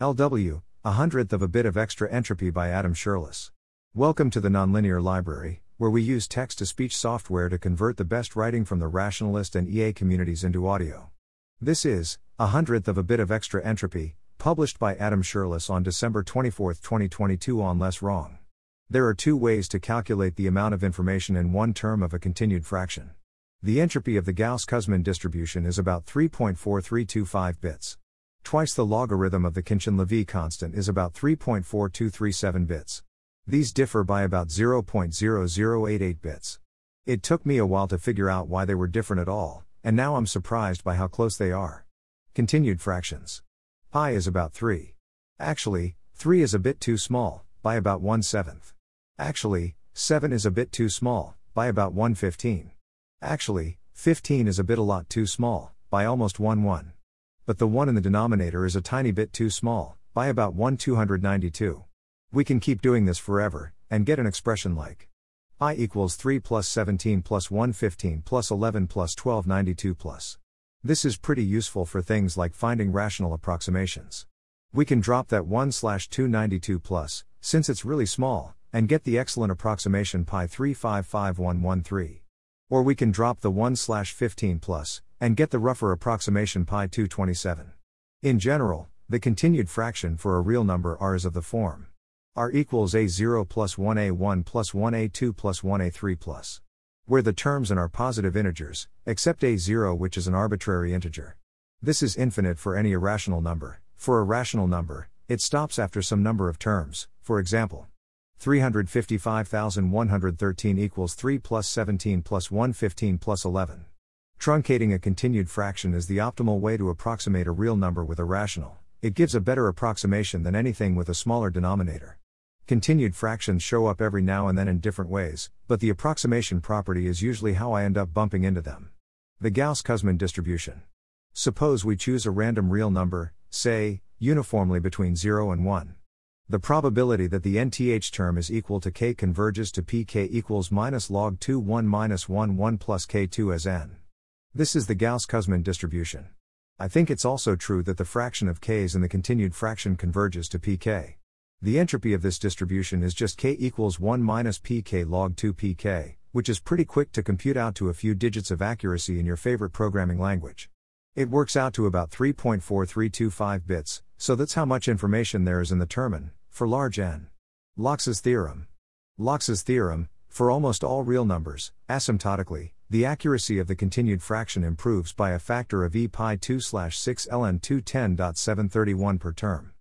LW, a hundredth of a bit of extra entropy by Adam Scherlis. Welcome to the Nonlinear Library, where we use text-to-speech software to convert the best writing from the Rationalist and EA communities into audio. This is, a hundredth of a bit of extra entropy, published by Adam Scherlis on December 24, 2022 on Less Wrong. There are two ways to calculate the amount of information in one term of a continued fraction. The entropy of the Gauss-Kuzmin distribution is about 3.4325 bits. Twice the logarithm of the Khinchin-Lévy constant is about 3.4237 bits. These differ by about 0.0088 bits. It took me a while to figure out why they were different at all, and now I'm surprised by how close they are. Continued fractions. Pi is about 3. Actually, 3 is a bit too small, by about 1/7. Actually, 7 is a bit too small, by about 1/15. Actually, 15 is a lot too small, by almost 1/1. But the 1 in the denominator is a tiny bit too small, by about 1/292. We can keep doing this forever, and get an expression like I equals 3 plus 17 plus 115 plus 11 plus 1292 plus. This is pretty useful for things like finding rational approximations. We can drop that 1/292 plus, since it's really small, and get the excellent approximation pi 355113. Or we can drop the 1/15 plus, and get the rougher approximation pi 227. In general, the continued fraction for a real number r is of the form r equals a0 plus 1a1 plus 1a2 plus 1a3 plus, where the terms in are positive integers, except a0, which is an arbitrary integer. This is infinite for any irrational number. For a rational number, it stops after some number of terms, for example, 355,113 equals 3 plus 17 plus 115 plus 11. Truncating a continued fraction is the optimal way to approximate a real number with a rational. It gives a better approximation than anything with a smaller denominator. Continued fractions show up every now and then in different ways, but the approximation property is usually how I end up bumping into them. The Gauss-Kuzmin distribution. Suppose we choose a random real number, say, uniformly between 0 and 1. The probability that the nth term is equal to k converges to pk equals minus log 2 1 minus 1 1 plus k2 as n. This is the Gauss-Kuzmin distribution. I think it's also true that the fraction of k's in the continued fraction converges to pk. The entropy of this distribution is just k equals 1 minus pk log 2 pk, which is pretty quick to compute out to a few digits of accuracy in your favorite programming language. It works out to about 3.4325 bits, so that's how much information there is in the term for large n. Lochs's theorem. Lochs's theorem, for almost all real numbers, asymptotically, the accuracy of the continued fraction improves by a factor of e pi 2/6 ln 210.731 per term.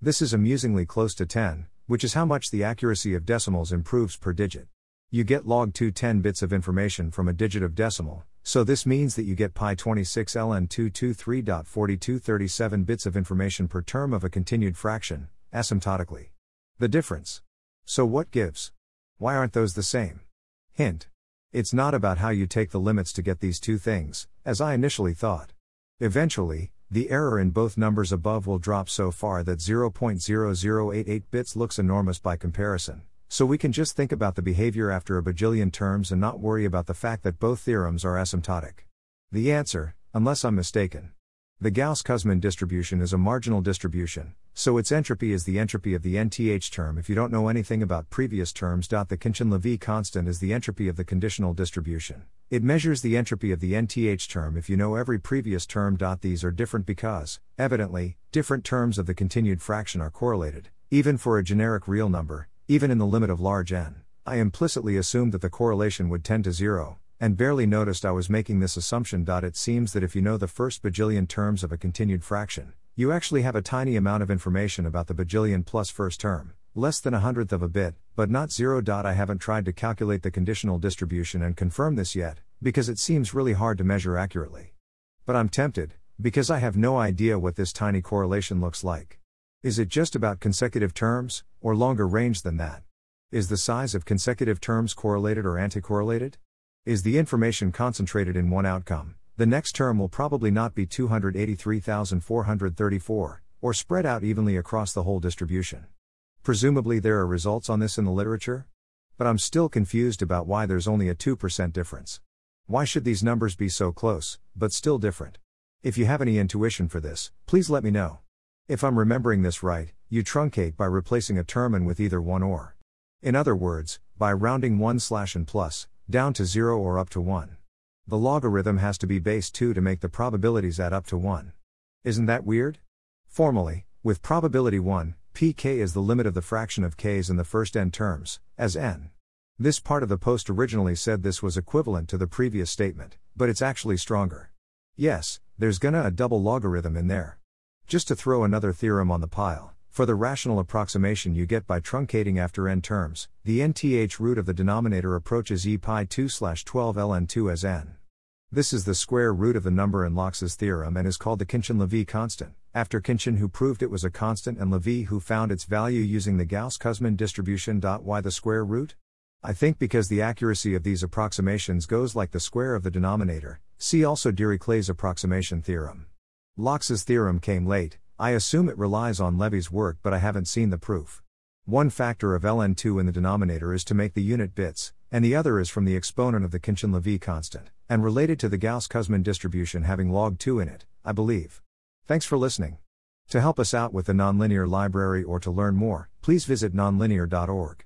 This is amusingly close to 10, which is how much the accuracy of decimals improves per digit. You get log 210 bits of information from a digit of decimal, so this means that you get pi 26 ln 223.4237 bits of information per term of a continued fraction, asymptotically. The difference. So what gives? Why aren't those the same? Hint. It's not about how you take the limits to get these two things, as I initially thought. Eventually, the error in both numbers above will drop so far that 0.0088 bits looks enormous by comparison. So we can just think about the behavior after a bajillion terms and not worry about the fact that both theorems are asymptotic. The answer, unless I'm mistaken. The Gauss-Kuzmin distribution is a marginal distribution, so its entropy is the entropy of the nth term if you don't know anything about previous terms. The Khinchin-Lévy constant is the entropy of the conditional distribution. It measures the entropy of the nth term if you know every previous term. These are different because, evidently, different terms of the continued fraction are correlated, even for a generic real number. Even in the limit of large n, I implicitly assumed that the correlation would tend to 0, and barely noticed I was making this assumption. It seems that if you know the first bajillion terms of a continued fraction, you actually have a tiny amount of information about the bajillion plus first term, less than a hundredth of a bit, but not 0. I haven't tried to calculate the conditional distribution and confirm this yet, because it seems really hard to measure accurately. But I'm tempted, because I have no idea what this tiny correlation looks like. Is it just about consecutive terms, or longer range than that? Is the size of consecutive terms correlated or anticorrelated? Is the information concentrated in one outcome? The next term will probably not be 283,434, or spread out evenly across the whole distribution. Presumably there are results on this in the literature? But I'm still confused about why there's only a 2% difference. Why should these numbers be so close, but still different? If you have any intuition for this, please let me know. If I'm remembering this right, you truncate by replacing a term in with either 1 or. In other words, by rounding 1/n+, down to 0 or up to 1. The logarithm has to be base 2 to make the probabilities add up to 1. Isn't that weird? Formally, with probability 1, pk is the limit of the fraction of k's in the first n terms, as n. This part of the post originally said this was equivalent to the previous statement, but it's actually stronger. Yes, there's gonna a double logarithm in there. Just to throw another theorem on the pile, for the rational approximation you get by truncating after n terms, the nth root of the denominator approaches e pi 2/12 ln2 as n. This is the square root of the number in Lochs's theorem and is called the Khinchin-Lévy constant, after Kinchin, who proved it was a constant, and Levy, who found its value using the Gauss-Kuzmin distribution. Why the square root? I think because the accuracy of these approximations goes like the square of the denominator. See also Dirichlet's approximation theorem. Lochs's theorem came late. I assume it relies on Levy's work, but I haven't seen the proof. One factor of ln2 in the denominator is to make the unit bits, and the other is from the exponent of the Khinchin-Lévy constant, and related to the Gauss-Kuzmin distribution having log 2 in it, I believe. Thanks for listening. To help us out with the Nonlinear Library or to learn more, please visit nonlinear.org.